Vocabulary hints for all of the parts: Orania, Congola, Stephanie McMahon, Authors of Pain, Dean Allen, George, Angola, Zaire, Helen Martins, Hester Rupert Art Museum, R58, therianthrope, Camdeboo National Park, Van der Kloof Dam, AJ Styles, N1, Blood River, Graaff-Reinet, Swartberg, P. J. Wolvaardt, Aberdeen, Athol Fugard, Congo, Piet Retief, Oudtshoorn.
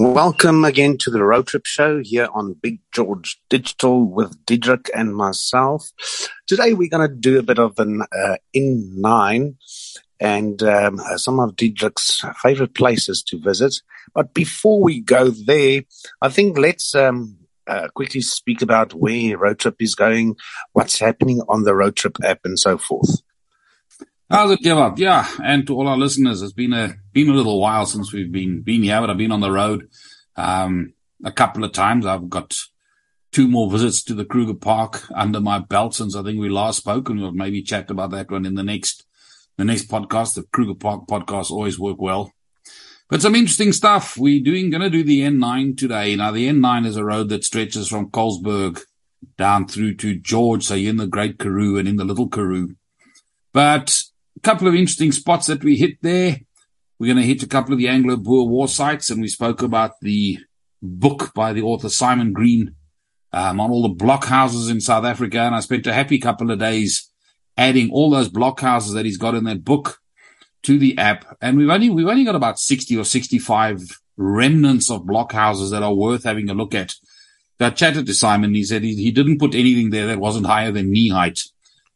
Welcome again to the Road Trip Show here on Big George Digital with Diedrich and myself. Today we're going to do a bit of an N9 and some of Diedrich's favorite places to visit. But before we go there, I think let's quickly speak about where Road Trip is going, what's happening on the Road Trip app and so forth. How's it going? Yeah, and to all our listeners, it's been a little while since we've been here, but I've been on the road a couple of times. I've got two more visits to the Kruger Park under my belt since I think we last spoke, and we'll maybe chat about that one in the next podcast. The Kruger Park podcasts always work well. But some interesting stuff. We're going to do the N9 today. Now, the N9 is a road that stretches from Colesburg down through to George, so you're in the Great Karoo and in the Little Karoo. But a couple of interesting spots that we hit there. We're going to hit a couple of the Anglo-Boer war sites, and we spoke about the book by the author Simon Green on all the blockhouses in South Africa, and I spent a happy couple of days adding all those blockhouses that he's got in that book to the app. And we've only got about 60 or 65 remnants of blockhouses that are worth having a look at. I chatted to Simon. He said he didn't put anything there that wasn't higher than knee height,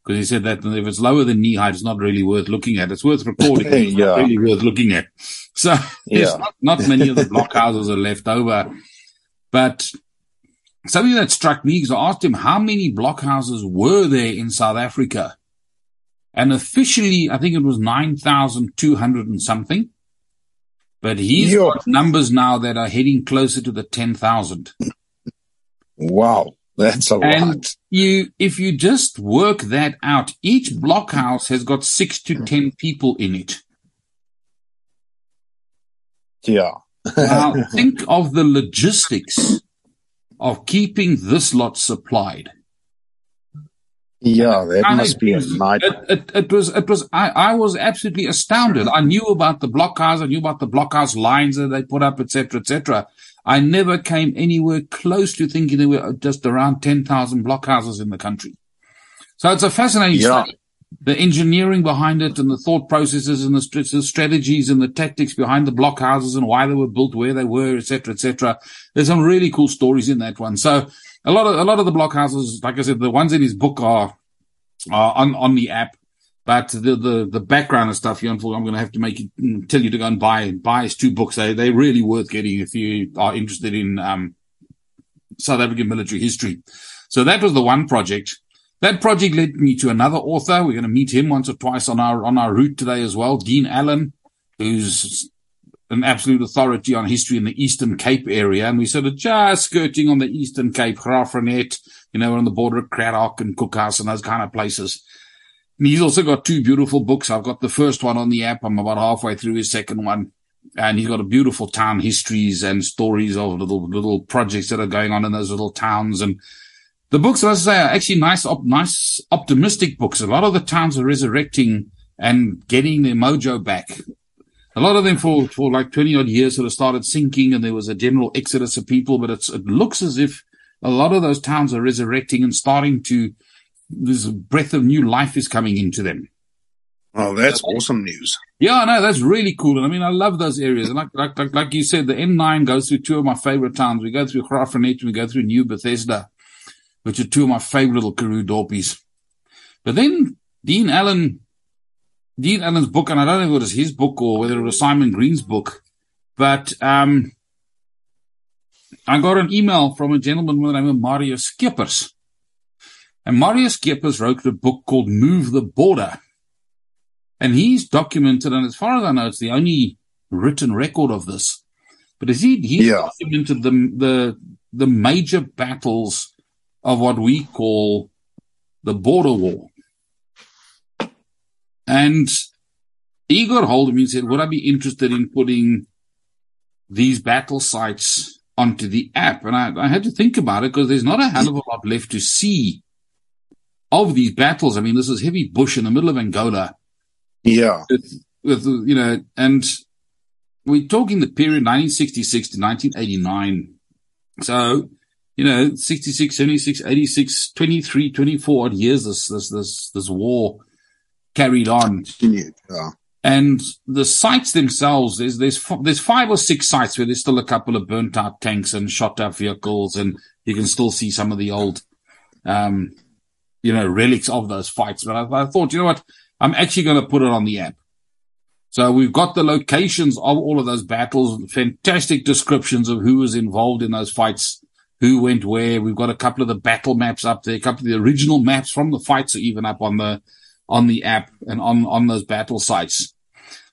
because he said that if it's lower than knee height, it's not really worth looking at. It's worth recording. It's not really worth looking at. So there's not many of the blockhouses are left over. But something that struck me, because I asked him how many blockhouses were there in South Africa. And officially, I think it was 9,200 and something. But he's got numbers now that are heading closer to the 10,000. Wow. That's a lot. And if you just work that out, each blockhouse has got 6 to 10 people in it. Yeah. Now, think of the logistics of keeping this lot supplied. Yeah, that must be a nightmare. I was absolutely astounded. I knew about the blockhouse. I knew about the blockhouse lines that they put up, et cetera, et cetera. I never came anywhere close to thinking there were just around 10,000 blockhouses in the country. So it's a fascinating study. The engineering behind it and the thought processes and the strategies and the tactics behind the blockhouses and why they were built, where they were, et cetera, et cetera. There's some really cool stories in that one. So a lot of the blockhouses, like I said, the ones in his book are on the app. But the background and stuff, I'm going to have to tell you to go and buy his two books. They're really worth getting if you are interested in South African military history. So that was the one project. That project led me to another author. We're going to meet him once or twice on our route today as well, Dean Allen, who's an absolute authority on history in the Eastern Cape area. And we sort of just skirting on the Eastern Cape, Graaff-Reinet, we're on the border of Cradock and Cookhouse and those kind of places. And he's also got two beautiful books. I've got the first one on the app. I'm about halfway through his second one. And he's got a beautiful town histories and stories of little projects that are going on in those little towns. And the books, as I say, are actually nice optimistic books. A lot of the towns are resurrecting and getting their mojo back. A lot of them for like 20-odd years sort of started sinking, and there was a general exodus of people. But it looks as if a lot of those towns are resurrecting and starting to – this breath of new life is coming into them. Oh, that's awesome news. Yeah, I know. That's really cool. And I love those areas. And like you said, the N9 goes through two of my favorite towns. We go through Graaff-Reinet and we go through New Bethesda, which are two of my favorite little Karoo dorpies. But then Dean Allen's book, and I don't know if it was his book or whether it was Simon Green's book, but I got an email from a gentleman by the name of Marius Scheepers. And Marius Scheepers wrote a book called Move the Border. And he's documented, and as far as I know, it's the only written record of this. But documented the major battles of what we call the border war. And he got hold of me and said, would I be interested in putting these battle sites onto the app? And I had to think about it, because there's not a hell of a lot left to see of these battles. This is heavy bush in the middle of Angola. Yeah. And we're talking the period 1966 to 1989. So, 66, 76, 86, 23, 24 odd years this war carried on. Yeah. And the sites themselves, there's 5 or 6 sites where there's still a couple of burnt out tanks and shot up vehicles, and you can still see some of the old, relics of those fights. But I thought, you know what? I'm actually going to put it on the app. So we've got the locations of all of those battles, fantastic descriptions of who was involved in those fights, who went where. We've got a couple of the battle maps up there. A couple of the original maps from the fights are even up on the app and on those battle sites.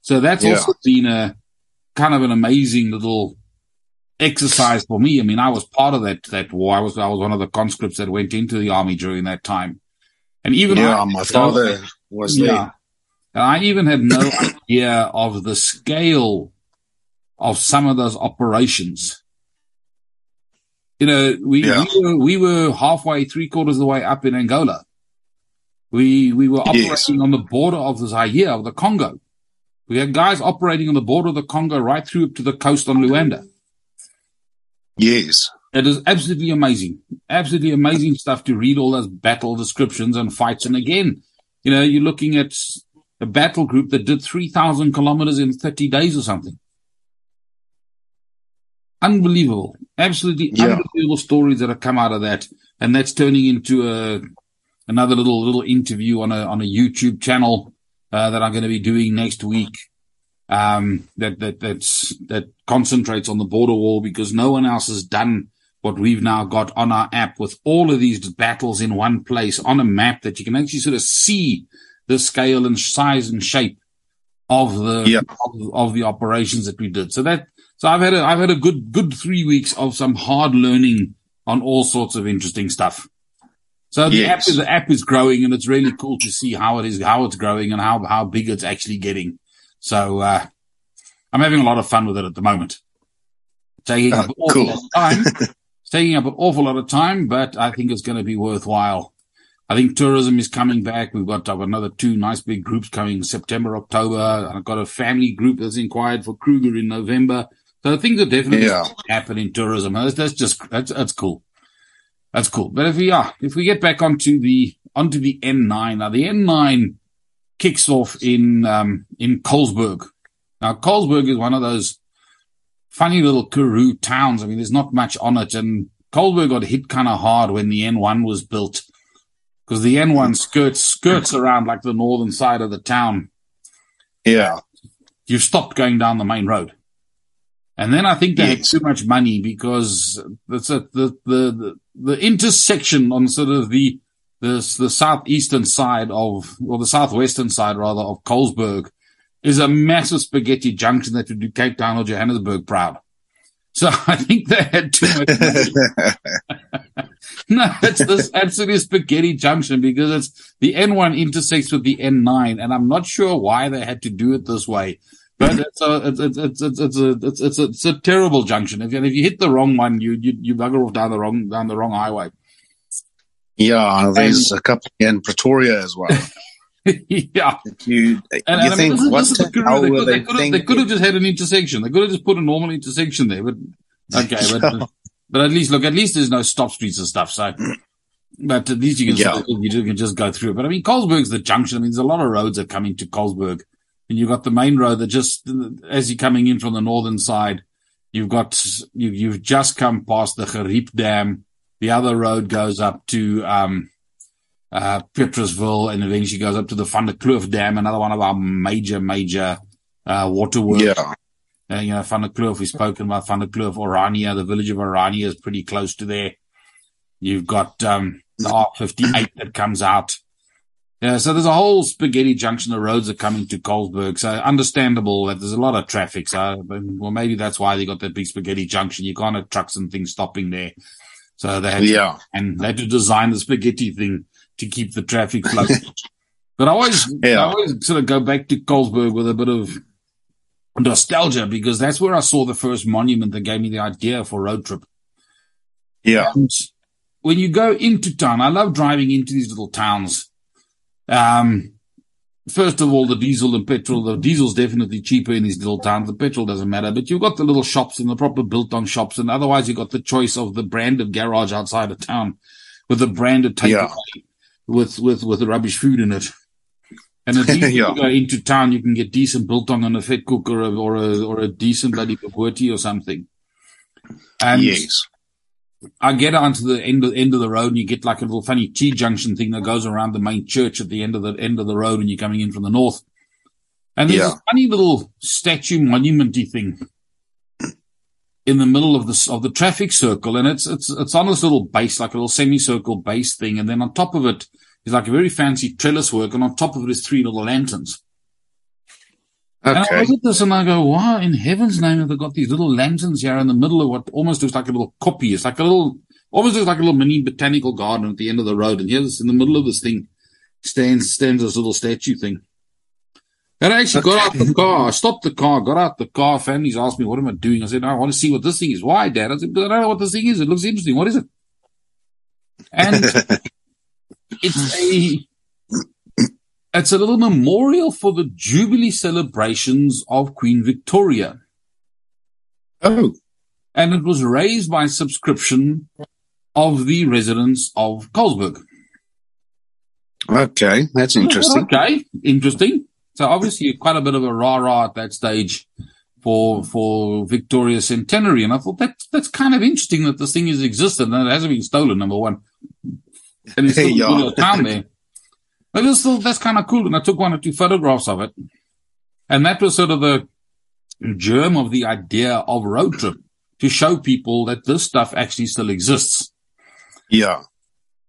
So that's also been a kind of an amazing little exercise for me. I mean, I was part of that war. I was one of the conscripts that went into the army during that time. And even my father was there. And I even had no idea of the scale of some of those operations. We were halfway, 3/4 of the way up in Angola. We were operating on the border of the Zaire, of the Congo. We had guys operating on the border of the Congo right through up to the coast on Luanda. Yes. It is absolutely amazing. Absolutely amazing stuff to read all those battle descriptions and fights. And again, you're looking at a battle group that did 3,000 kilometers in 30 days or something. Unbelievable. Absolutely unbelievable stories that have come out of that. And that's turning into another little interview on a YouTube channel that I'm going to be doing next week. That concentrates on the border war, because no one else has done what we've now got on our app, with all of these battles in one place on a map that you can actually sort of see the scale and size and shape of the operations that we did. So I've had a good 3 weeks of some hard learning on all sorts of interesting stuff. So the app is growing, and it's really cool to see how it's growing and how big it's actually getting. So I'm having a lot of fun with it at the moment. Taking up an awful lot of time, but I think it's going to be worthwhile. I think tourism is coming back. We've got another 2 nice big groups coming in September, October. I've got a family group that's inquired for Kruger in November. So things are definitely happening in tourism. That's cool. That's cool. But if we get back onto the N9, now the N9 kicks off in Colesburg. Now Colesburg is one of those funny little Karoo towns. I mean, there's not much on it, and Colesburg got hit kind of hard when the N1 was built, because the N1 skirts around like the northern side of the town. Yeah, you've stopped going down the main road. And then I think they had too much money, because the intersection on sort of the southeastern side the southwestern side rather of Colesburg is a massive spaghetti junction that would do Cape Town or Johannesburg proud. So I think they had too much money. No, it's this absolute spaghetti junction, because it's the N1 intersects with the N9, and I'm not sure why they had to do it this way. But it's a terrible junction. If you hit the wrong one, you bugger off down the wrong highway. Yeah, there's a couple in Pretoria as well. Yeah, they could have just had an intersection. They could have just put a normal intersection there. But okay, but at least there's no stop streets and stuff. So, but at least you can just go through. But I mean, Colesburg's the junction. I mean, there's a lot of roads that come into Colesburg. And you've got the main road that just, as you're coming in from the northern side, you've just come past the Gariep Dam. The other road goes up to Pietersville, and eventually goes up to the Van der Kloof Dam, another one of our major waterworks. Yeah. Van der Kloof, we've spoken about Van der Kloof, Orania, the village of Orania is pretty close to there. You've got the R58 that comes out. Yeah, so there's a whole spaghetti junction of roads are coming to Colesburg. So understandable that there's a lot of traffic. So, well, maybe that's why they got that big spaghetti junction. You can't have trucks and things stopping there. So they had to design the spaghetti thing to keep the traffic flowing. But I always sort of go back to Colesburg with a bit of nostalgia, because that's where I saw the first monument that gave me the idea for Road Trip. Yeah. And when you go into town, I love driving into these little towns. First of all, the diesel and petrol, the diesel's definitely cheaper in these little towns. The petrol doesn't matter, but you've got the little shops and the proper built-on shops, and otherwise you've got the choice of the branded garage outside of town with the branded takeaway with the rubbish food in it. And at least if you go into town, you can get decent biltong on a vet cook or a decent bloody baboertjie or something. And yes. I get onto the end of the road, and you get like a little funny T-junction thing that goes around the main church at the end of the road when you're coming in from the north. And there's a funny little statue monument-y thing in the middle of the traffic circle, and it's on this little base, like a little semicircle base thing, and then on top of it is like a very fancy trellis work, and on top of it is three little lanterns. Okay. And I look at this and I go, wow, in heaven's name have they got these little lanterns here in the middle of what almost looks like a little kopje. It's like a little, almost looks like a little mini botanical garden at the end of the road. And here, in the middle of this thing, stands this little statue thing. And I actually got out the car. I stopped the car, got out the car. Families asked me, what am I doing? I said, I want to see what this thing is. Why, Dad? I said, I don't know what this thing is. It looks interesting. What is it? And it's a little memorial for the Jubilee celebrations of Queen Victoria. Oh. And it was raised by subscription of the residents of Colesburg. Okay, that's interesting. Okay, interesting. So obviously quite a bit of a rah-rah at that stage for Victoria's centenary. And I thought that's kind of interesting that this thing has existed and it hasn't been stolen, number one. And it's still in the town there. But that's kind of cool. And I took one or two photographs of it. And that was sort of the germ of the idea of Road Trip, to show people that this stuff actually still exists. Yeah.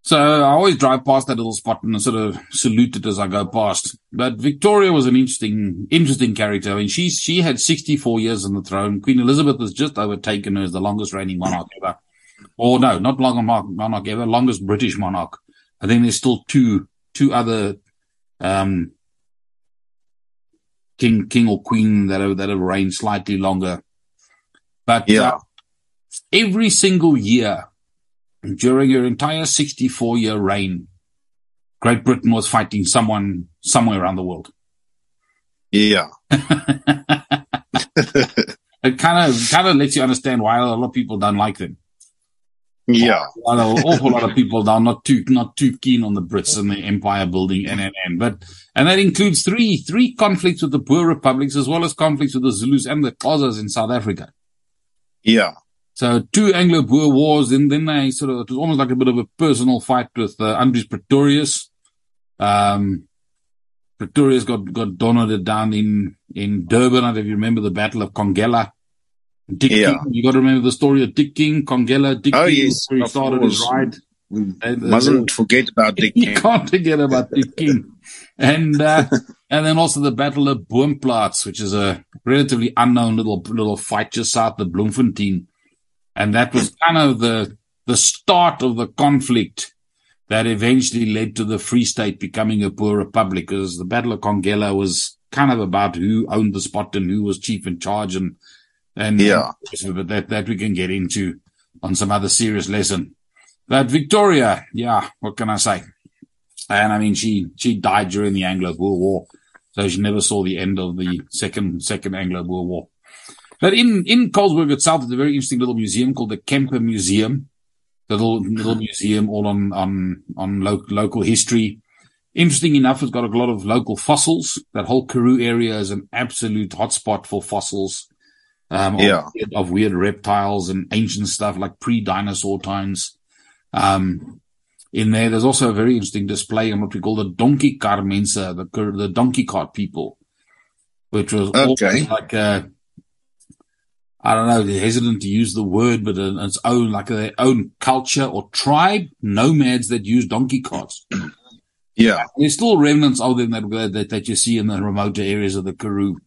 So I always drive past that little spot and sort of salute it as I go past. But Victoria was an interesting character. I mean, she had 64 years on the throne. Queen Elizabeth has just overtaken her as the longest reigning monarch ever. Or no, not longest monarch ever, longest British monarch. I think there's still two other king or queen that have reigned slightly longer. But every single year during her entire 64-year reign, Great Britain was fighting someone somewhere around the world. Yeah. It kind of lets you understand why a lot of people don't like them. Yeah. An awful lot of people are not too keen on the Brits and the empire building NNN. And that includes three conflicts with the Boer republics, as well as conflicts with the Zulus and the Xhosas in South Africa. Yeah. So two Anglo-Boer wars, and then they sort of, it was almost like a bit of a personal fight with Andries Pretorius. Pretorius got donated down in Durban. I don't know if you remember the Battle of Congola. Dick King. You got to remember the story of Dick King, Congola. Dick King, yes, where he started his ride. Mustn't forget about Dick King. You can't forget about Dick King. And then also the Battle of Boomplatz, which is a relatively unknown little fight just south of Bloemfontein. And that was kind of the start of the conflict that eventually led to the Free State becoming a Boer republic, because the Battle of Congola was kind of about who owned the spot and who was chief in charge and but that we can get into on some other serious lesson. But Victoria, what can I say? And I mean, she died during the Anglo-Boer War, so she never saw the end of the second Anglo-Boer War. But in Colesburg itself, there's a very interesting little museum called the Kemper Museum, the little museum all on local history. Interesting enough, it's got a lot of local fossils. That whole Karoo area is an absolute hotspot for fossils. Of weird reptiles and ancient stuff like pre-dinosaur times. In there, there's also a very interesting display on what we call the donkey car mensa, the donkey cart people, which was like I don't know, they're hesitant to use the word, but its own, like their own culture or tribe, nomads that use donkey carts. Yeah. There's still remnants of them that you see in the remoter areas of the Karoo.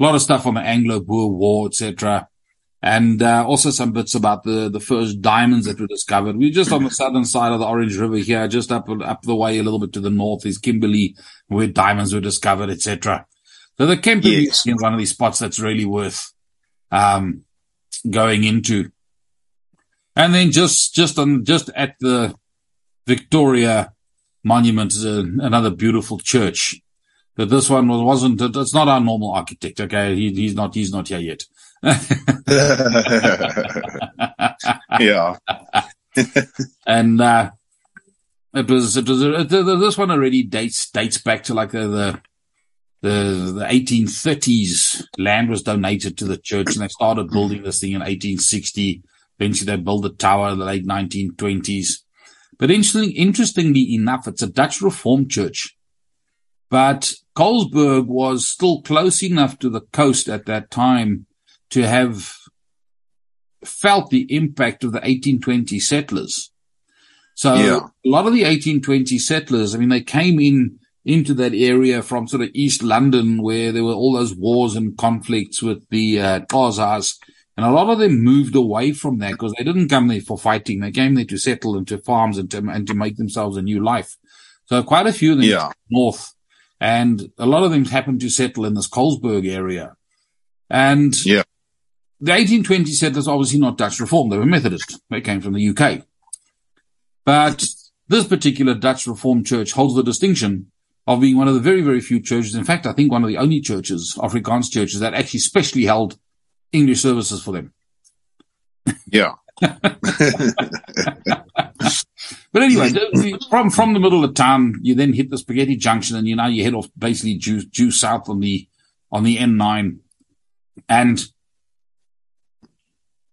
A lot of stuff on the Anglo-Boer War, etc. And also some bits about the first diamonds that were discovered. We're just on the southern side of the Orange River here, just up the way a little bit to the north is Kimberley, where diamonds were discovered, etc. So the Kemper is one of these spots that's really worth going into. And then just at the Victoria Monument is another beautiful church. But this one wasn't. It's not our normal architect. Okay, he's not here yet. And This one already dates back to like the 1830s. Land was donated to the church, and they started building this thing in 1860. Eventually, they built the tower in the late 1920s. But interestingly enough, it's a Dutch Reformed church. But Colesburg was still close enough to the coast at that time to have felt the impact of the 1820 settlers. So a lot of the 1820 settlers, I mean, they came into that area from sort of East London, where there were all those wars and conflicts with the Khazars. And a lot of them moved away from that because they didn't come there for fighting. They came there to settle into farms and to make themselves a new life. So quite a few of them north, and a lot of them happened to settle in this Colesburg area. And the 1820 settlers, obviously not Dutch Reformed. They were Methodist. They came from the UK. But this particular Dutch Reformed church holds the distinction of being one of the very, very few churches. In fact, I think one of the only churches, Afrikaans churches, that actually specially held English services for them. Yeah. But anyway, from the middle of town, you then hit the Spaghetti Junction, and you head off basically due south on the N9, and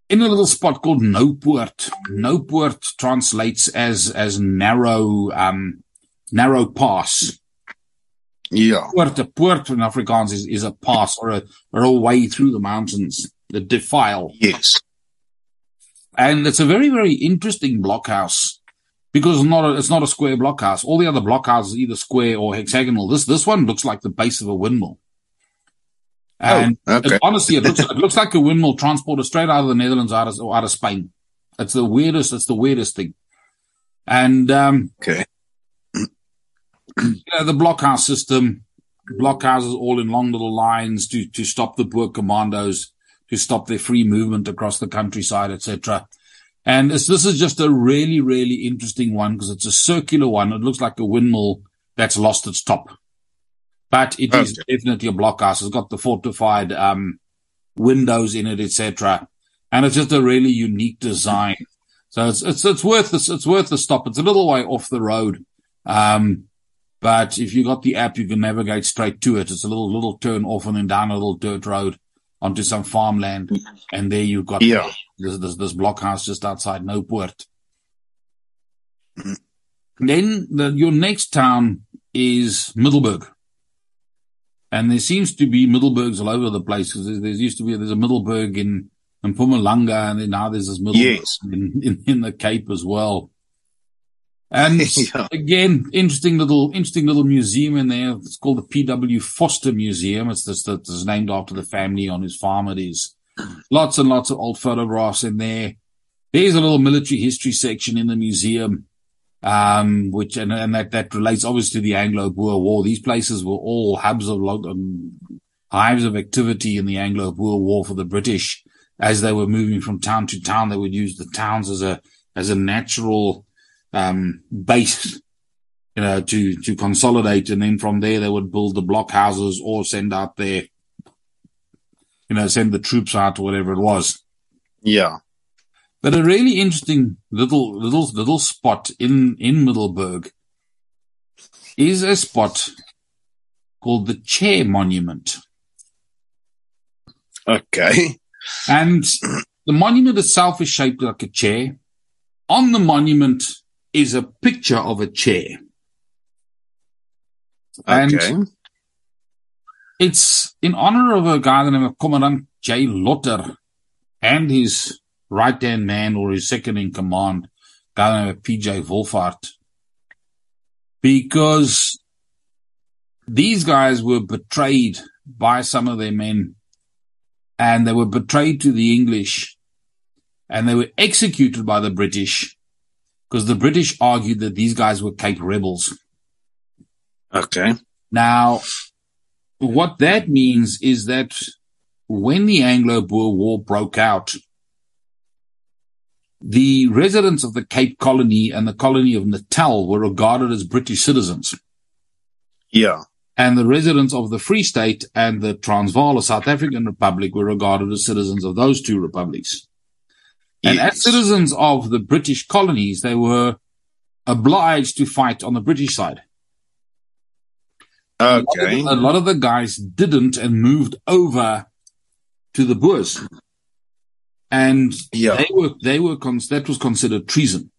in a little spot called Noupoort. Noupoort translates as narrow pass. Yeah. A poort in Afrikaans is a pass or a way through the mountains, the defile. Yes. And it's a very, very interesting blockhouse because it's not a square blockhouse. All the other blockhouses are either square or hexagonal. This one looks like the base of a windmill. And honestly, it looks like a windmill transported straight out of the Netherlands or out of Spain. It's the weirdest thing. And the blockhouse system, blockhouses all in long little lines to stop the Boer commandos, to stop their free movement across the countryside, etc. And this is just a really, really interesting one because it's a circular one. It looks like a windmill that's lost its top. But it is definitely a blockhouse. It's got the fortified windows in it, etc. And it's just a really unique design. So it's worth the stop. It's a little way off the road. But if you got the app, you can navigate straight to it. It's a little turn off and then down a little dirt road onto some farmland. And there you've got this blockhouse just outside Noupoort. Then your next town is Middelburg. And there seems to be Middelburgs all over the place because there's a Middelburg in Mpumalanga, and then now there's this Middelburg in the Cape as well. And again, interesting little museum in there. It's called the P.W. Foster Museum. It's named after the family on his farm. It is lots and lots of old photographs in there. There's a little military history section in the museum, which that relates obviously to the Anglo-Boer War. These places were all hives of activity in the Anglo-Boer War for the British. As they were moving from town to town, they would use the towns as a natural base, to consolidate, and then from there they would build the blockhouses or send the troops out or whatever it was. Yeah, but a really interesting little spot in Middelburg is a spot called the Chair Monument. Okay, and the monument itself is shaped like a chair. On the monument is a picture of a chair. And it's in honor of a guy named Commandant J. Lotter and his right-hand man, or his second-in-command, a guy named P. J. Wolvaardt. Because these guys were betrayed by some of their men, and they were betrayed to the English, and they were executed by the British, because the British argued that these guys were Cape rebels. Okay. Now, what that means is that when the Anglo-Boer War broke out, the residents of the Cape Colony and the colony of Natal were regarded as British citizens. Yeah. And the residents of the Free State and the Transvaal, or South African Republic, were regarded as citizens of those two republics. And as citizens of the British colonies, they were obliged to fight on the British side. Okay. A lot of the guys didn't and moved over to the Boers. And yeah. That was considered treason.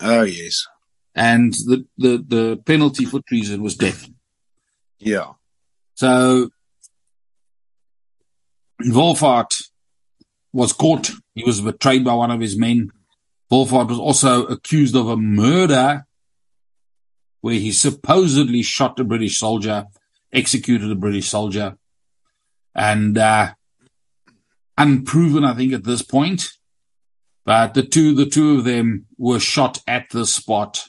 Oh, yes. And the penalty for treason was death. Yeah. So Wolvaardt was caught. He was betrayed by one of his men. Wolvaardt was also accused of a murder where he supposedly shot a British soldier, executed a British soldier, and unproven, I think, at this point. But the two of them were shot at the spot,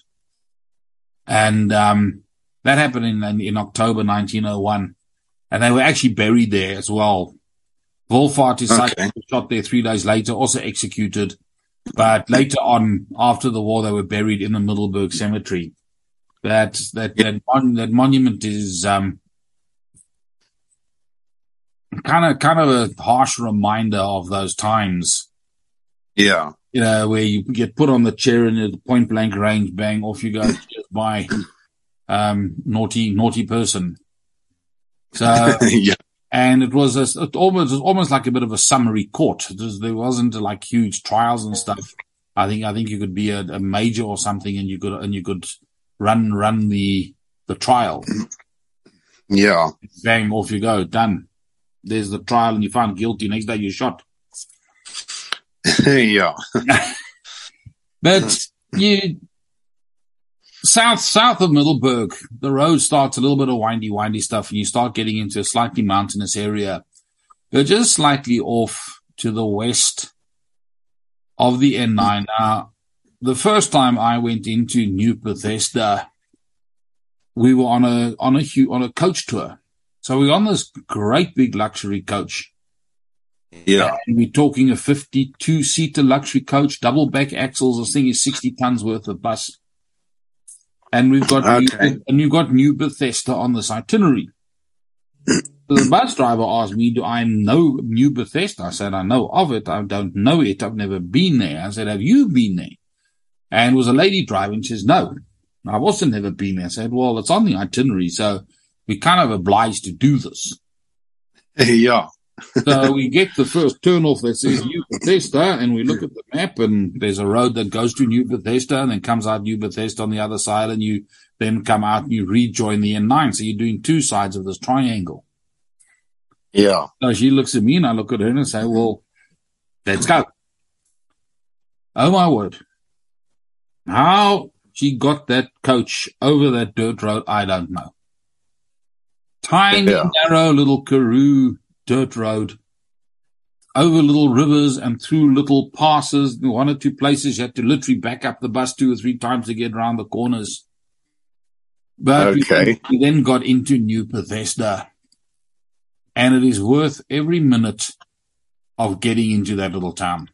and that happened in October 1901, and they were actually buried there as well. Wolvaardt is shot there 3 days later, also executed. But later on, after the war, they were buried in the Middelburg cemetery. That monument is kind of a harsh reminder of those times. Yeah, you know, where you get put on the chair and at point blank range, bang, off you go, by naughty person. So yeah. And it was almost like a bit of a summary court. There wasn't like huge trials and stuff. I think you could be a major or something, and you could run the trial. Yeah. Bang, off you go, done. There's the trial, and you found guilty. Next day, you're shot. Yeah. But south of Middelburg, the road starts a little bit of windy stuff, and you start getting into a slightly mountainous area. You're just slightly off to the west of the N9. Now, the first time I went into New Bethesda, we were on a coach tour. So we were on this great big luxury coach. Yeah. And we're talking a 52-seater luxury coach, double back axles. This thing is 60 tons worth of bus. And we've got you've got New Bethesda on this itinerary. So the bus driver asked me, "Do I know New Bethesda?" I said, "I know of it. I don't know it. I've never been there." I said, "Have you been there?" And it was a lady driving. She says, "No, I've also never been there." I said, "Well, it's on the itinerary, so we're kind of obliged to do this." Yeah. So we get the first turn off that says New Bethesda, and we look at the map, and there's a road that goes to New Bethesda and then comes out New Bethesda on the other side, and you then come out and you rejoin the N9. So you're doing two sides of this triangle. Yeah. So she looks at me, and I look at her, and I say, "Well, let's go." Oh, my word. How she got that coach over that dirt road, I don't know. Tiny, narrow little Karoo dirt road, over little rivers and through little passes. One or two places you had to literally back up the bus two or three times to get around the corners. But we then got into New Bethesda, and it is worth every minute of getting into that little town.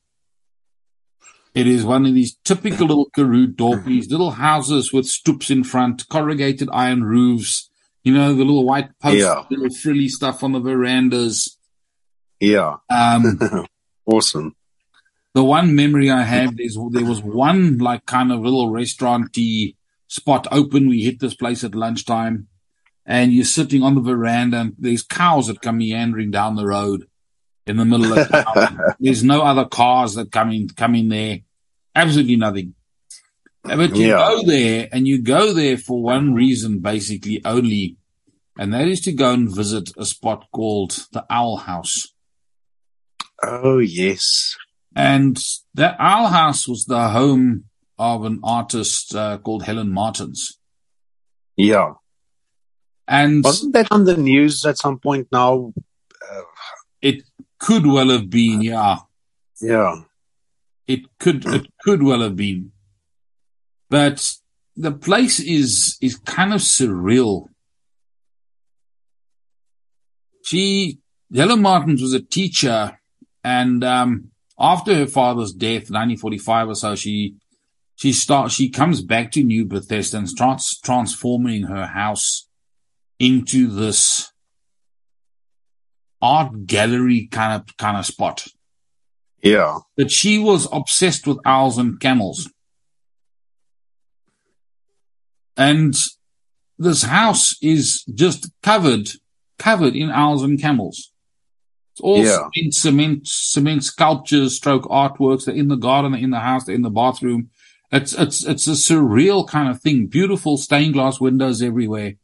It is one of these typical little Karoo dorpies, little houses with stoops in front, corrugated iron roofs. You know, the little white posts, little frilly stuff on the verandas. Yeah. Awesome. The one memory I have is there was one like kind of little restaurant-y spot open. We hit this place at lunchtime, and you're sitting on the veranda, and there's cows that come meandering down the road in the middle of town. There's no other cars that come in there. Absolutely nothing. But you go there for one reason, basically only, and that is to go and visit a spot called the Owl House. Oh, yes. And the Owl House was the home of an artist called Helen Martins. Yeah. And wasn't that on the news at some point now? It could well have been, yeah. Yeah. It could well have been. But the place is kind of surreal. Helen Martins was a teacher, and after her father's death, 1945 or so, she comes back to New Bethesda and starts transforming her house into this art gallery kind of spot. Yeah. But she was obsessed with owls and camels. And this house is just covered in owls and camels. It's all cement sculptures, stroke artworks. They're in the garden, they're in the house, they're in the bathroom. It's a surreal kind of thing. Beautiful stained glass windows everywhere.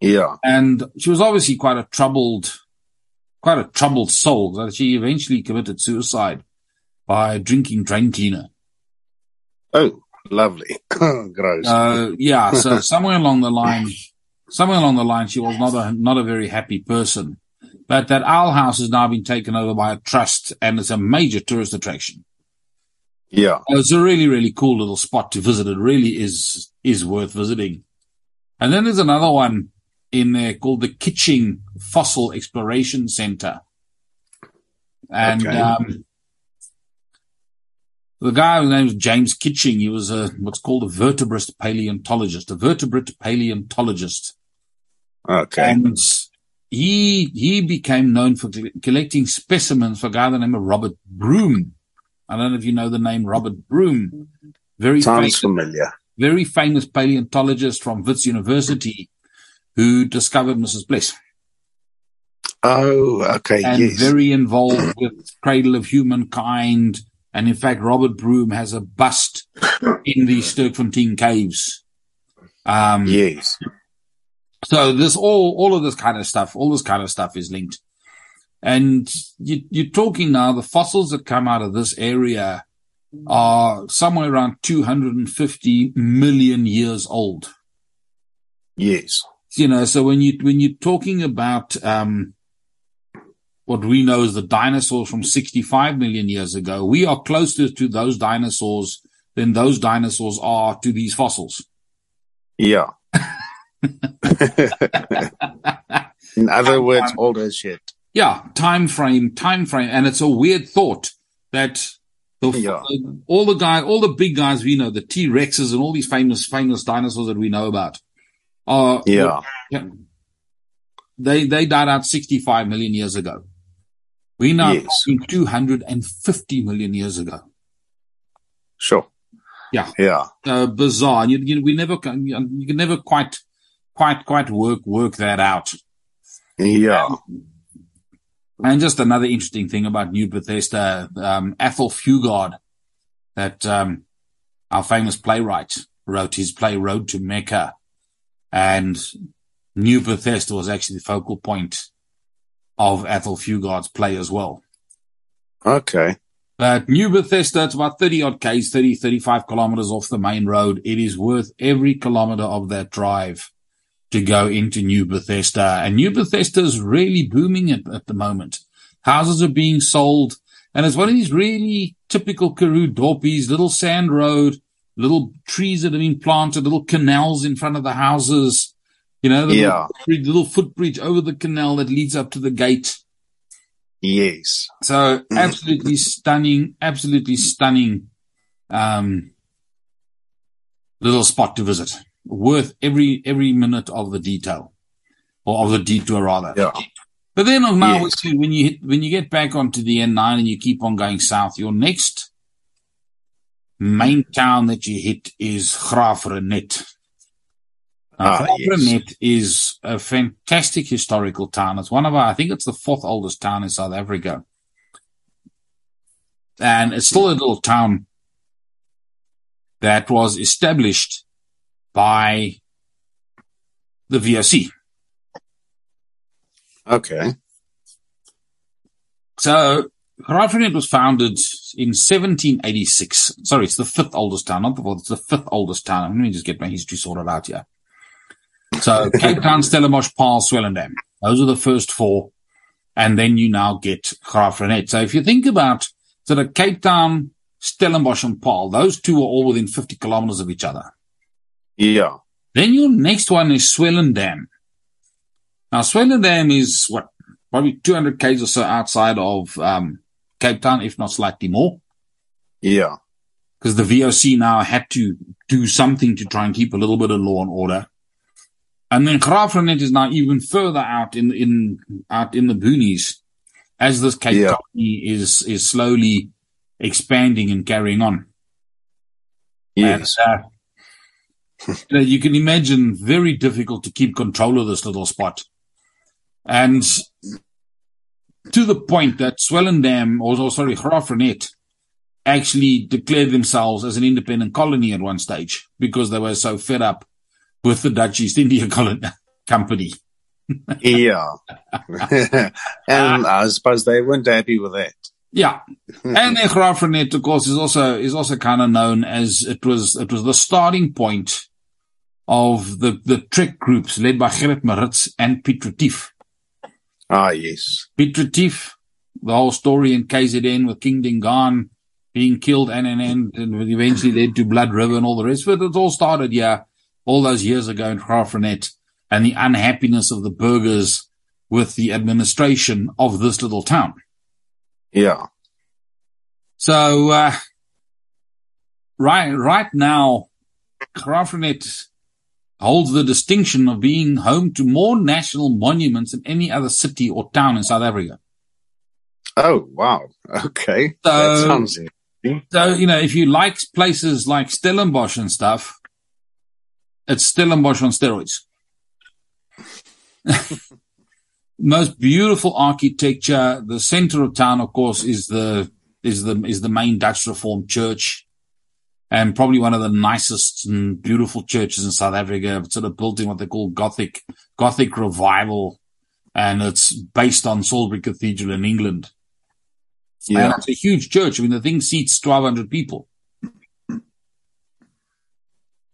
Yeah. And she was obviously quite a troubled soul, that she eventually committed suicide by drinking drain cleaner. Oh, lovely. Gross. Yeah. So somewhere along the line, she was not a very happy person. But that Owl House has now been taken over by a trust, and it's a major tourist attraction. Yeah. So it's a really, really cool little spot to visit. It really is worth visiting. And then there's another one in there called the Kitching Fossil Exploration Center. And, okay. The guy whose name was James Kitching, he was what's called a vertebrate paleontologist. Okay. And he became known for collecting specimens for a guy by the name of Robert Broom. I don't know if you know the name Robert Broom. Sounds familiar. Very famous paleontologist from Wits University who discovered Mrs. Bliss. Oh, okay. And very involved with Cradle of Humankind. And in fact, Robert Broom has a bust in the Sterkfontein caves. Yes. So this all of this kind of stuff is linked. And you're talking now, the fossils that come out of this area are somewhere around 250 million years old. Yes. You know, so when you're talking about, what we know is the dinosaurs from 65 million years ago. We are closer to those dinosaurs than those dinosaurs are to these fossils. Yeah. In other words, old as shit. Yeah. Time frame. And it's a weird thought that all the big guys we know, the T-Rexes and all these famous dinosaurs that we know about are. Yeah. They died out 65 million years ago. We're now 250 million years ago. Sure. Yeah. Yeah. Bizarre. You can never quite work that out. Yeah. And just another interesting thing about New Bethesda, Athol Fugard, that, our famous playwright wrote his play Road to Mecca, and New Bethesda was actually the focal point of Athol Fugard's play as well. Okay. But New Bethesda, it's about 30-odd Ks, 35 kilometers off the main road. It is worth every kilometer of that drive to go into New Bethesda. And New Bethesda is really booming at the moment. Houses are being sold. And it's one of these really typical Karoo dorpies, little sand road, little trees that have been planted, little canals in front of the houses. You know, the little footbridge over the canal that leads up to the gate. Yes. So absolutely stunning, little spot to visit. Worth every minute of the detail, or of the detour rather. Yeah. But then when you get back onto the N9 and you keep on going south, your next main town that you hit is Graaff-Reinet. Graaff-Reinet is a fantastic historical town. It's I think it's the fourth oldest town in South Africa. And it's still a little town that was established by the VOC. Okay. So Graaff-Reinet was founded in 1786. Sorry, it's the fifth oldest town, not the fourth. It's the fifth oldest town. Let me just get my history sorted out here. So Cape Town, Stellenbosch, Paarl, Swellendam. Those are the first four. And then you now get Graaff-Reinet. So if you think about sort of Cape Town, Stellenbosch and Paarl, those two are all within 50 kilometers of each other. Yeah. Then your next one is Swellendam. Now Swellendam is probably 200 k's or so outside of Cape Town, if not slightly more. Yeah. Because the VOC now had to do something to try and keep a little bit of law and order. And then Graaff-Reinet is now even further out in the boonies, as this Cape Colony is slowly expanding and carrying on. Yes. And, You can imagine very difficult to keep control of this little spot. And to the point that Swellendam, or Graaff-Reinet, actually declared themselves as an independent colony at one stage because they were so fed up with the Dutch East India Company. Yeah. And I suppose they weren't happy with that. Yeah. And the Graaff-Reinet, of course, is also kind of known as it was the starting point of the Trek groups led by Gerrit Maritz and Piet Retief. Ah, yes. Piet Retief, the whole story in KZN with King Dingaan being killed and eventually led to Blood River and all the rest. But it all started, all those years ago in Graaff-Reinet, and the unhappiness of the burghers with the administration of this little town. Yeah. So, right now, Graaff-Reinet holds the distinction of being home to more national monuments than any other city or town in South Africa. Oh, wow. Okay. So, that sounds interesting. So, if you like places like Stellenbosch and stuff, it's Stellenbosch on steroids. Most beautiful architecture. The center of town, of course, is the main Dutch Reformed Church, and probably one of the nicest and beautiful churches in South Africa, sort of built in what they call Gothic revival, and it's based on Salisbury Cathedral in England. Yeah. And it's a huge church. I mean, the thing seats 1,200 people.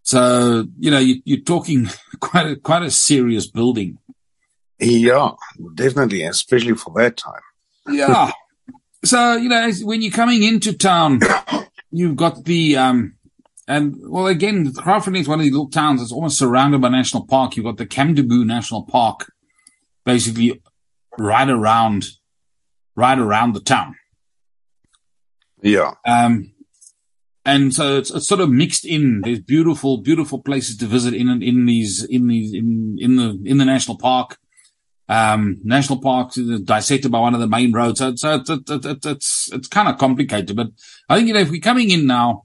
So, you're talking quite a serious building. Yeah, definitely, especially for that time. Yeah. So, when you're coming into town, you've got the, again, Graaff-Reinet is one of these little towns that's almost surrounded by national park. You've got the Camdeboo National Park, basically right around the town. Yeah. And so it's sort of mixed in. There's beautiful, beautiful places to visit in the national park. National parks is dissected by one of the main roads. So it's kind of complicated, but I think, if we're coming in now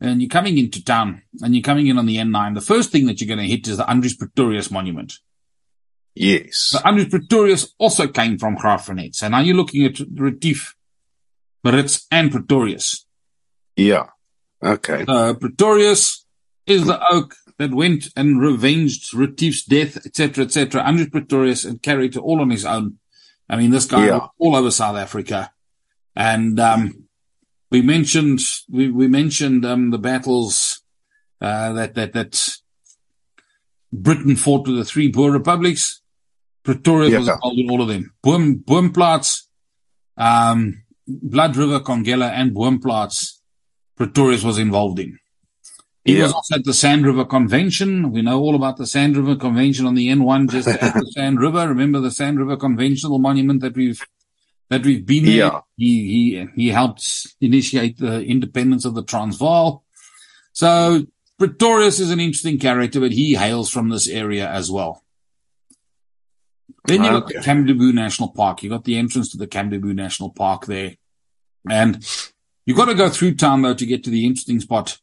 and you're coming into town and you're coming in on the N9, the first thing that you're going to hit is the Andries Pretorius monument. Yes. The Andries Pretorius also came from Graaff-Reinet. So now you're looking at Retief, Maritz and Pretorius. Yeah. Okay. So Pretorius is the oak that went and revenged Retief's death, etc., etc. Andries Pretorius and carried it all on his own. I mean, this guy was all over South Africa, and we mentioned the battles that Britain fought with the three Boer republics. Pretorius was involved in all of them. Boomplatz, Blood River, Congela, and Boomplatz. Pretorius was involved in. He was also at the Sand River Convention. We know all about the Sand River Convention on the N1, just at the Sand River. Remember the Sand River Conventional Monument that we've been there? Yeah. He helped initiate the independence of the Transvaal. So Pretorius is an interesting character, but he hails from this area as well. Then you've got the Camdeboo National Park. You've got the entrance to the Camdeboo National Park there. And you've got to go through town, though, to get to the interesting spot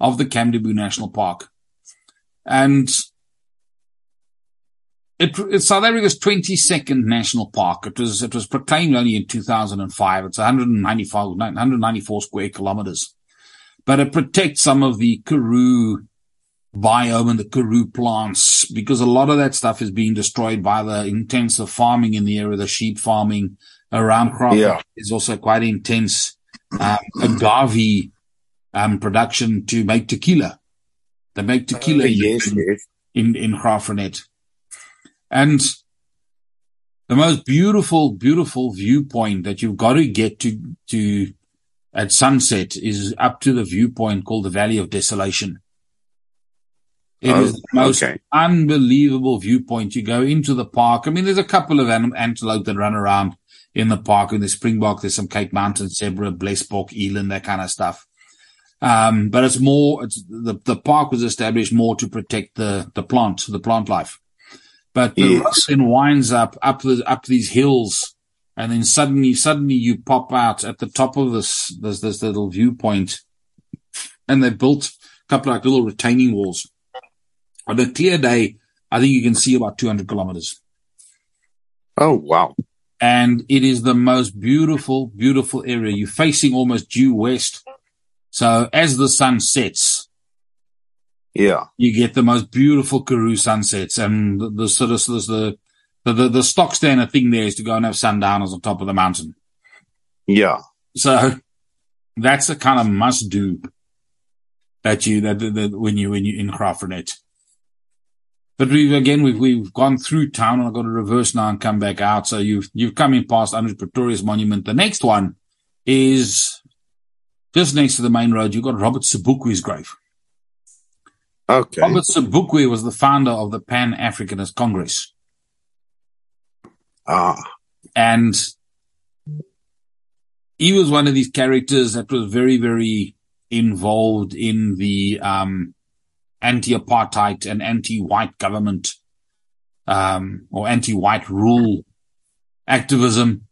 of the Camdeboo National Park. And it's South Africa's 22nd national park. It was proclaimed only in 2005. It's 194 square kilometers. But it protects some of the Karoo biome and the Karoo plants, because a lot of that stuff is being destroyed by the intensive farming in the area, the sheep farming around Graaff-Reinet. Yeah. It's also quite intense. Agave production to make tequila. They make tequila in Graaff-Reinet. And the most beautiful, beautiful viewpoint that you've got to get to at sunset is up to the viewpoint called the Valley of Desolation. It is the most unbelievable viewpoint. You go into the park. I mean, there's a couple of antelope that run around in the park. In the Springbok, there's some Cape Mountain zebra, Blesbok, eland, that kind of stuff. But it's more, the park was established more to protect the plant life. But the road then winds up these hills, and then suddenly you pop out at the top of this little viewpoint, and they built a couple of little retaining walls On a clear day, I think you can see about 200 kilometers. Oh, wow. And it is the most beautiful, beautiful area. You're facing almost due west. So as the sun sets, yeah, you get the most beautiful Karoo sunsets. And the stock standard thing there is to go and have sundowners on top of the mountain. Yeah. So that's a kind of must do when you in Graaff-Reinet. But we've gone through town, and I've got to reverse now and come back out. So you've come in past Andries Pretorius Monument. The next one is just next to the main road. You've got Robert Sobukwe's grave. Okay. Robert Sobukwe was the founder of the Pan-Africanist Congress. Ah. And he was one of these characters that was very, very involved in the, anti-apartheid and anti-white government, or anti-white rule activism.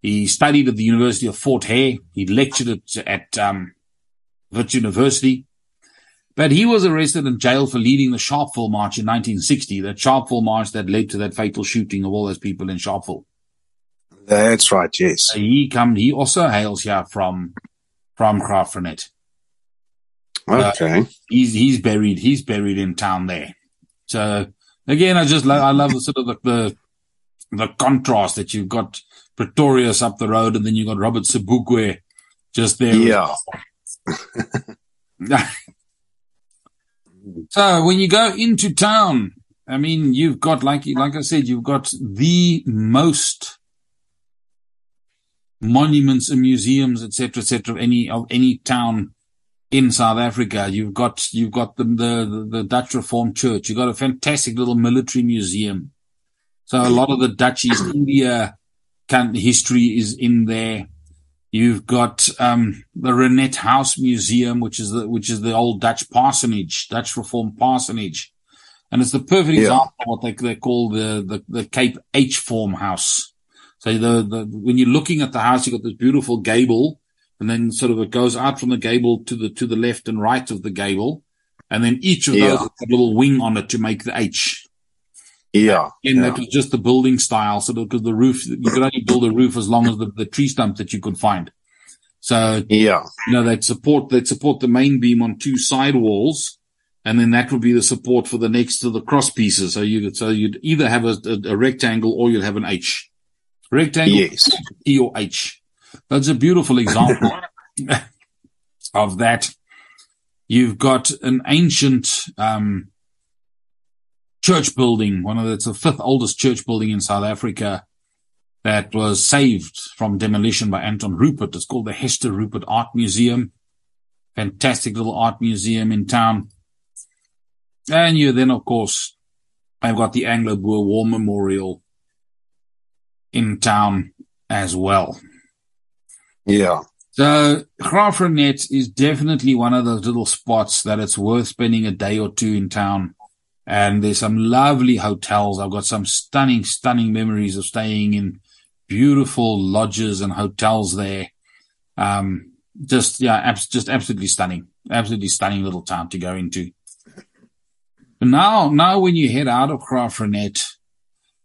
He studied at the University of Fort Hare. He lectured at Wits University, but he was arrested and jailed for leading the Sharpeville March in 1960, that Sharpeville March that led to that fatal shooting of all those people in Sharpeville. That's right. Yes. So he also hails here from Graaff-Reinet. Okay. He's buried in town there. So again, I love the sort of the contrast that you've got Pretorius up the road, and then you've got Robert Sobukwe just there. Yeah. So when you go into town, I mean, you've got, like I said, you've got the most monuments and museums, et cetera, of any town in South Africa. You've got the Dutch Reformed Church. You've got a fantastic little military museum. So a lot of the Dutch East India history is in there. You've got the Reinet House Museum, which is the old Dutch parsonage, Dutch Reformed parsonage, and it's the perfect example of what they call the Cape H form house. So when you're looking at the house, you've got this beautiful gable. And then sort of it goes out from the gable to the left and right of the gable. And then each of those has a little wing on it to make the H. Yeah. And that was just the building style. So because the roof, you could only build a roof as long as the tree stump that you could find. So, they'd support the main beam on two side walls. And then that would be the support for the next to the cross pieces. So you'd either have a rectangle or you'd have an H. Rectangle, yes. E or H. That's a beautiful example of that. You've got an ancient church building, it's the fifth oldest church building in South Africa, that was saved from demolition by Anton Rupert. It's called the Hester Rupert Art Museum. Fantastic little art museum in town. And you then, of course, I've got the Anglo-Boer War Memorial in town as well. Yeah. So Graaff-Reinet is definitely one of those little spots that it's worth spending a day or two in town. And there's some lovely hotels. I've got some stunning, stunning memories of staying in beautiful lodges and hotels there. Just absolutely stunning. Absolutely stunning little town to go into. But now when you head out of Graaff-Reinet,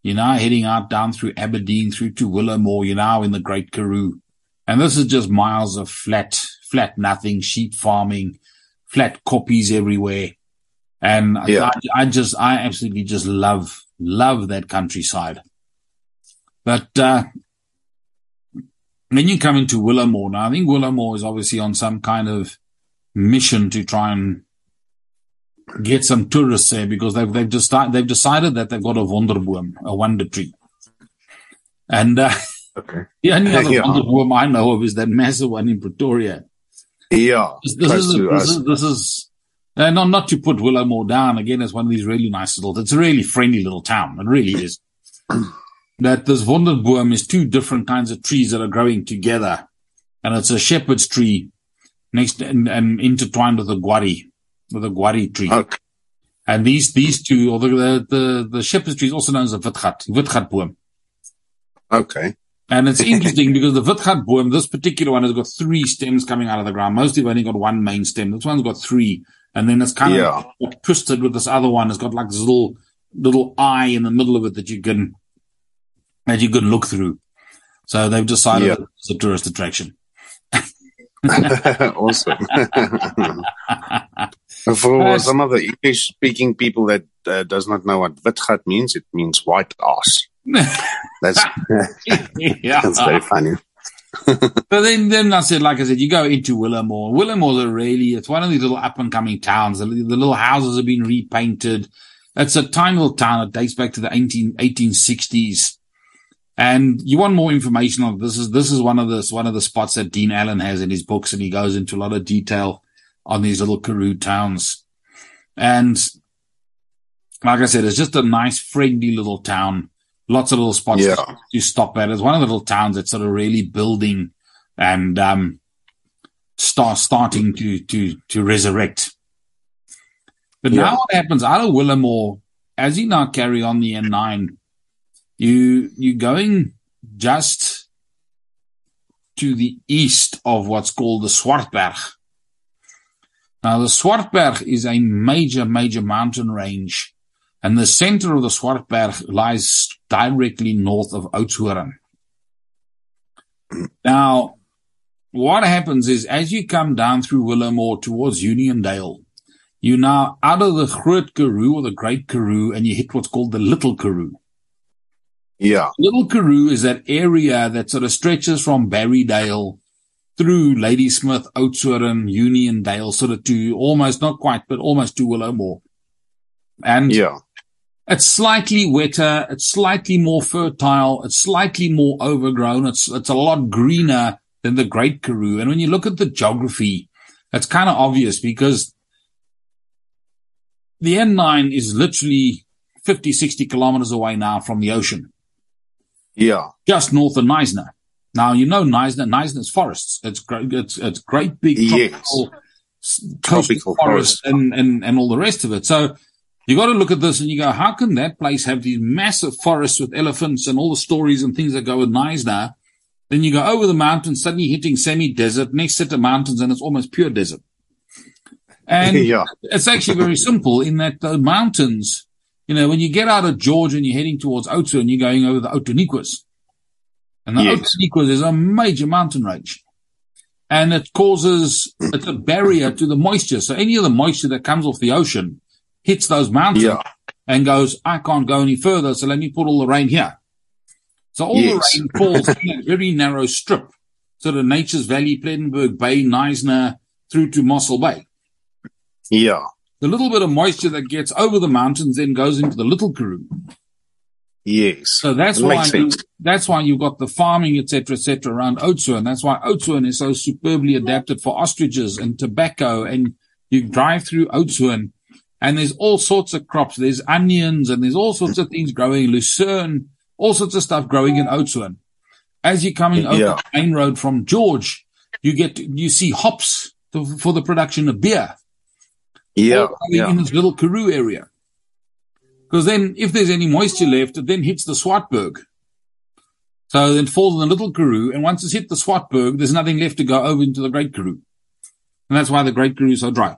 you're now heading out down through Aberdeen, through to Willowmore. You're now in the Great Karoo. And this is just miles of flat nothing, sheep farming, flat koppies everywhere. And I absolutely just love that countryside. But, then you come into Willowmore. Now I think Willowmore is obviously on some kind of mission to try and get some tourists there, because they've decided that they've got a wonderboom, a wonder tree. And, okay. The only other wonderboom I know of is that massive one in Pretoria. Yeah. Not to put Willowmore down again, it's one of these really nice little, it's a really friendly little town. It really is. That this wonderboom is two different kinds of trees that are growing together. And it's a shepherd's tree next and intertwined with a guari tree. Okay. And these two, or the shepherd's tree is also known as a witgatboom. Okay. And it's interesting because the witgatboom, this particular one, has got three stems coming out of the ground. Most have only got one main stem. This one's got three. And then it's kind of twisted with this other one. It's got like this little eye in the middle of it that you can look through. So they've decided that it's a tourist attraction. Awesome. For some of the English-speaking people that does not know what witgat means, it means white ass. That's very funny. But then I said, you go into Willowmore. Willowmore's it's one of these little up-and-coming towns. The little houses have been repainted. It's a tiny little town that dates back to the 1860s. And you want more information on this? This is one of the spots that Dean Allen has in his books, and he goes into a lot of detail on these little Karoo towns. And like I said, it's just a nice, friendly little town. Lots of little spots to stop at. It's one of the little towns that's sort of really building and starting to resurrect. But now what happens out of Willowmore, as you now carry on the N9, you're going just to the east of what's called the Swartberg. Now, the Swartberg is a major, major mountain range, and the center of the Swartberg lies directly north of Oudtshoorn. Now, what happens is, as you come down through Willowmore towards Uniondale, you're now out of the Groot Karoo or the Great Karoo, and you hit what's called the Little Karoo. Yeah. Little Karoo is that area that sort of stretches from Barrydale through Ladysmith, Oudtshoorn, Uniondale, sort of to almost, not quite, but almost to Willowmore. And it's slightly wetter, it's slightly more fertile, it's slightly more overgrown, it's a lot greener than the Great Karoo. And when you look at the geography, it's kind of obvious because the N9 is literally 50, 60 kilometers away now from the ocean. Yeah. Just north of Neisner. Now, you know Neisner's forests. It's great big tropical forest and all the rest of it. So you got to look at this and you go, how can that place have these massive forests with elephants and all the stories and things that go with Neisner? Then you go over the mountains, suddenly hitting semi-desert, next set of mountains, and it's almost pure desert. And it's actually very simple in that the mountains, you know, when you get out of George and you're heading towards Oudtshoorn, you're going over the Outoniquas. And the Outoniquas is a major mountain range. And it's a barrier to the moisture. So any of the moisture that comes off the ocean hits those mountains and goes, I can't go any further, so let me put all the rain here. So all the rain falls in a very narrow strip. So the Nature's Valley, Plettenberg Bay, Neisner, through to Mossel Bay. Yeah. The little bit of moisture that gets over the mountains then goes into the Little Karoo. Yes. So that's why you've got the farming, et cetera, around Oudtshoorn. That's why Oudtshoorn is so superbly adapted for ostriches and tobacco. And you drive through Oudtshoorn and there's all sorts of crops. There's onions and there's all sorts of things growing, lucerne, all sorts of stuff growing in Oudtshoorn. As you're coming over the main road from George, you see hops for the production of beer. In this Little Karoo area. Because then if there's any moisture left, it then hits the Swartberg. So then it falls in the Little Karoo, and once it's hit the Swartberg, there's nothing left to go over into the Great Karoo. And that's why the Great Karoo is so dry.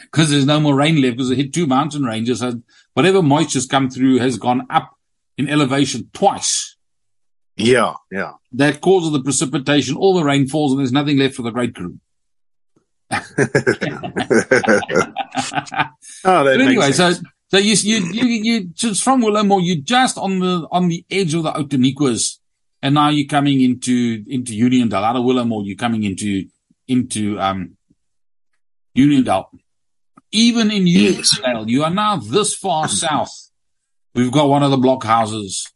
Because there's no more rain left because it hit two mountain ranges. So whatever moisture's come through has gone up in elevation twice. Yeah. That causes the precipitation, all the rain falls, and there's nothing left for the Great Karoo. So you just from Willowmore, you're just on the edge of the Outoniquas, and now you're coming into Uniondale. Out of Willowmore, you're coming into Uniondale. Even in Uniondale, you are now this far south. We've got one of the blockhouses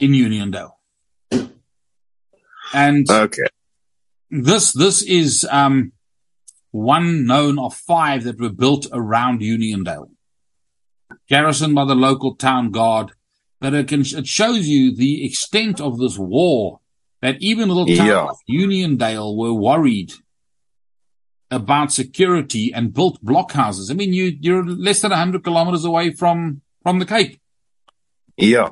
in Uniondale, and okay. This is one known of five that were built around Uniondale, garrisoned by the local town guard. That it shows you the extent of this war. That even little town of Uniondale were worried about security and built blockhouses. I mean, you're less than 100 kilometers away from the Cape. Yeah.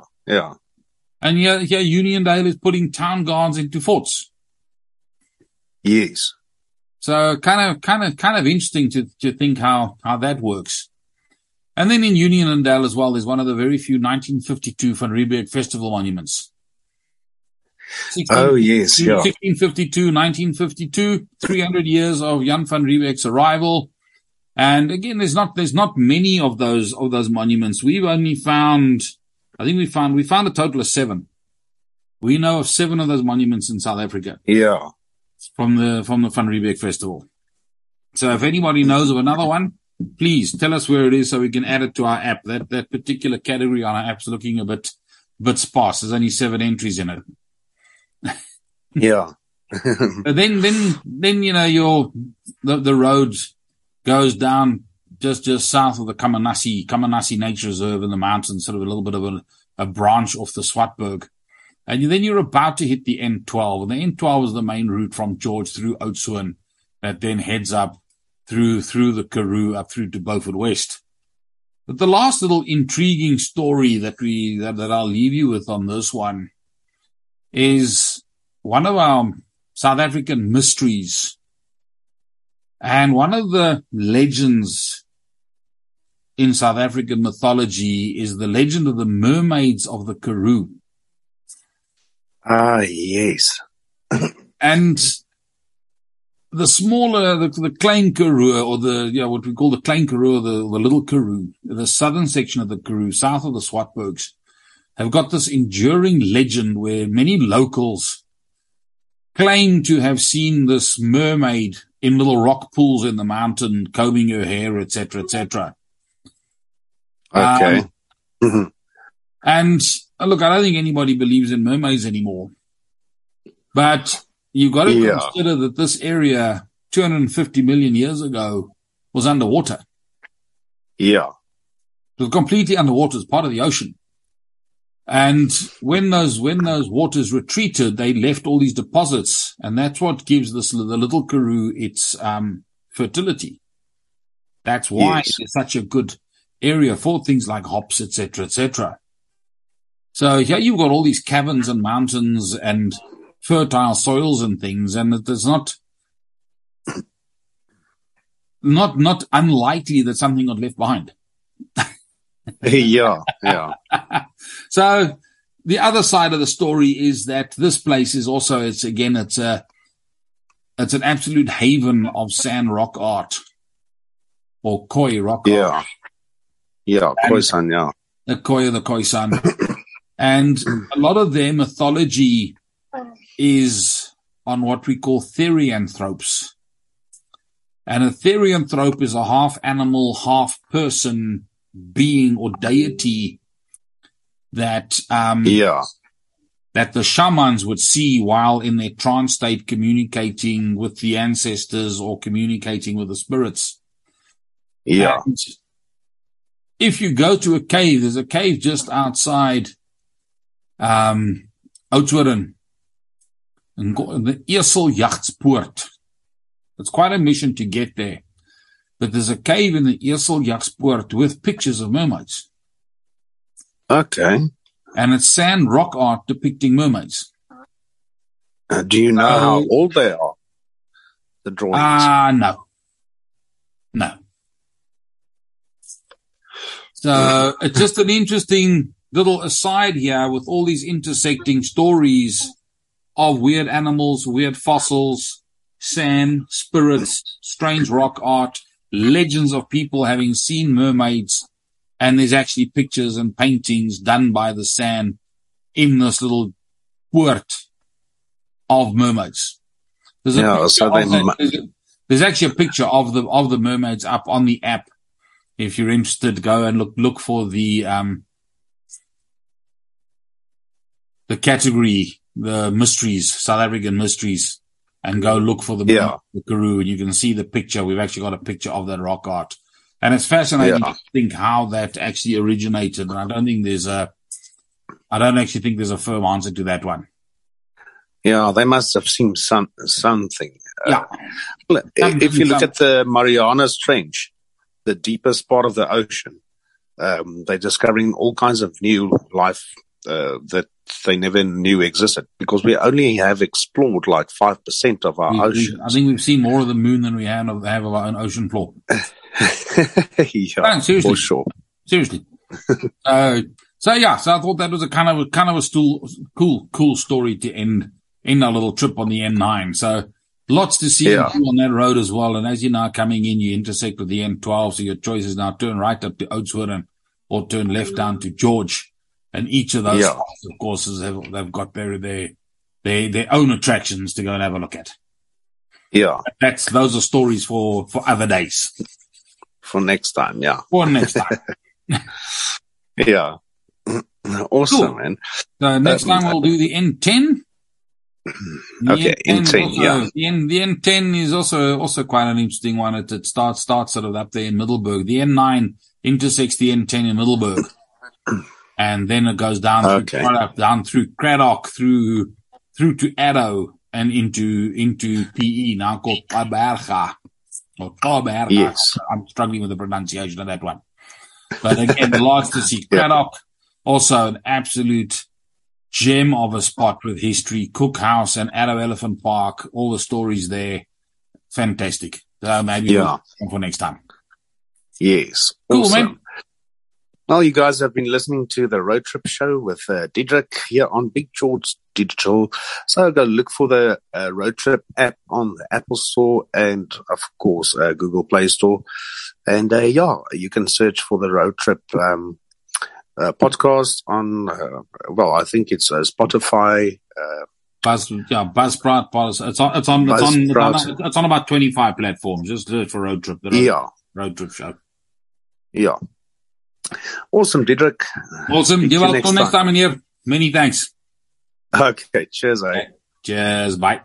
And here Uniondale is putting town guards into forts. Yes. So kind of interesting to think how that works. And then in Uniondale as well, there's one of the very few 1952 Van Riebeeck Festival monuments. 1652, 1952, 300 years of Jan van Riebeeck's arrival. And again, there's not many of those monuments. We've only found, I think we found a total of 7. We know of 7 of those monuments in South Africa. Yeah. From the Van Riebeeck Festival. So if anybody knows of another one, please tell us where it is so we can add it to our app. That particular category on our app's looking a bit sparse. There's only 7 entries in it. Yeah. Then, the road goes down just south of the Kamanasi Nature Reserve in the mountains, sort of a little bit of a branch off the Swartberg. And then you're about to hit the N12. And the N12 is the main route from George through Oudtshoorn that then heads up through the Karoo, up through to Beaufort West. But the last little intriguing story that I'll leave you with on this one is one of our South African mysteries. And one of the legends in South African mythology is the legend of the mermaids of the Karoo. Ah, yes. And the smaller, the Klein Karoo, or what we call the Klein Karoo, the Little Karoo, the southern section of the Karoo, south of the Swartbergs, have got this enduring legend where many locals claim to have seen this mermaid in little rock pools in the mountain, combing her hair, etc., etc. Okay. And look, I don't think anybody believes in mermaids anymore. But you've got to consider that this area 250 million years ago was underwater. Yeah. It was completely underwater. It's part of the ocean. And when those waters retreated, they left all these deposits. And that's what gives the Little Karoo its fertility. That's why it's such a good area for things like hops, etc., etc. So here you've got all these caverns and mountains and fertile soils and things, and it is not unlikely that something got left behind. Yeah. So the other side of the story is that this place is also it's an absolute haven of sand rock art or koi rock art. Yeah, koi san, yeah. The koi san. And a lot of their mythology is on what we call therianthropes. And a therianthrope is a half animal, half person being or deity that the shamans would see while in their trance state communicating with the ancestors or communicating with the spirits. Yeah. And if you go to a cave, there's a cave just outside Oudtshoorn, the Eerseljachtspoort. It's quite a mission to get there. But there's a cave in the Eerseljachtspoort with pictures of mermaids. Okay. And it's sand rock art depicting mermaids. Do you know how old they are, the drawings? No. So it's just an interesting little aside here with all these intersecting stories of weird animals, weird fossils, sand, spirits, strange rock art, legends of people having seen mermaids. And there's actually pictures and paintings done by the sand in this little poort of mermaids. There's actually a picture of the mermaids up on the app. If you're interested, go and look for the category, the mysteries, South African mysteries, and go look for the Karoo, and you can see the picture. We've actually got a picture of that rock art. And it's fascinating to think how that actually originated. And I don't actually think there's a firm answer to that one. Yeah, they must have seen something. Yeah. If you look at the Marianas Trench, the deepest part of the ocean, they're discovering all kinds of new life that they never knew existed, because we only have explored like 5% of our ocean. I think we've seen more of the moon than we have of our own ocean floor. Yeah, no, seriously. For sure. Seriously. So I thought that was a kind of a still cool story to end our little trip on the N9. So lots to see on that road as well. And as you're now coming in, you intersect with the N12. So your choice is now turn right up to Oudtshoorn or turn left down to George. And each of those spots, of course, they've got their own attractions to go and have a look at. Yeah. Those are stories for other days. For next time, yeah. For next time. Yeah. Awesome, cool. Man. So next time we'll do the N10. Okay, N10, also, yeah. The N10 is also quite an interesting one. It starts sort of up there in Middelburg. The N9 intersects the N10 in Middelburg. And then it goes down through Cradock, down through Cradock, through to Addo, and into PE, now called Taberga. Or Taberga. Yes. I'm struggling with the pronunciation of that one. But again, lots to see. Cradock, also an absolute gem of a spot with history. Cookhouse and Addo Elephant Park, all the stories there. Fantastic. So maybe we'll for next time. Yes. Cool, awesome. Man. Well, you guys have been listening to the Road Trip Show with Diedrich here on Big George Digital. So go look for the Road Trip app on the Apple Store and, of course, Google Play Store. And, you can search for the Road Trip podcast on, I think it's Spotify. Buzzsprout. It's on about 25 platforms. Just search for Road Trip. Road Trip Show. Yeah. Awesome, Diedrich. Awesome. Give us till next time in here. Many thanks. Okay. Cheers, eh? Cheers. Bye.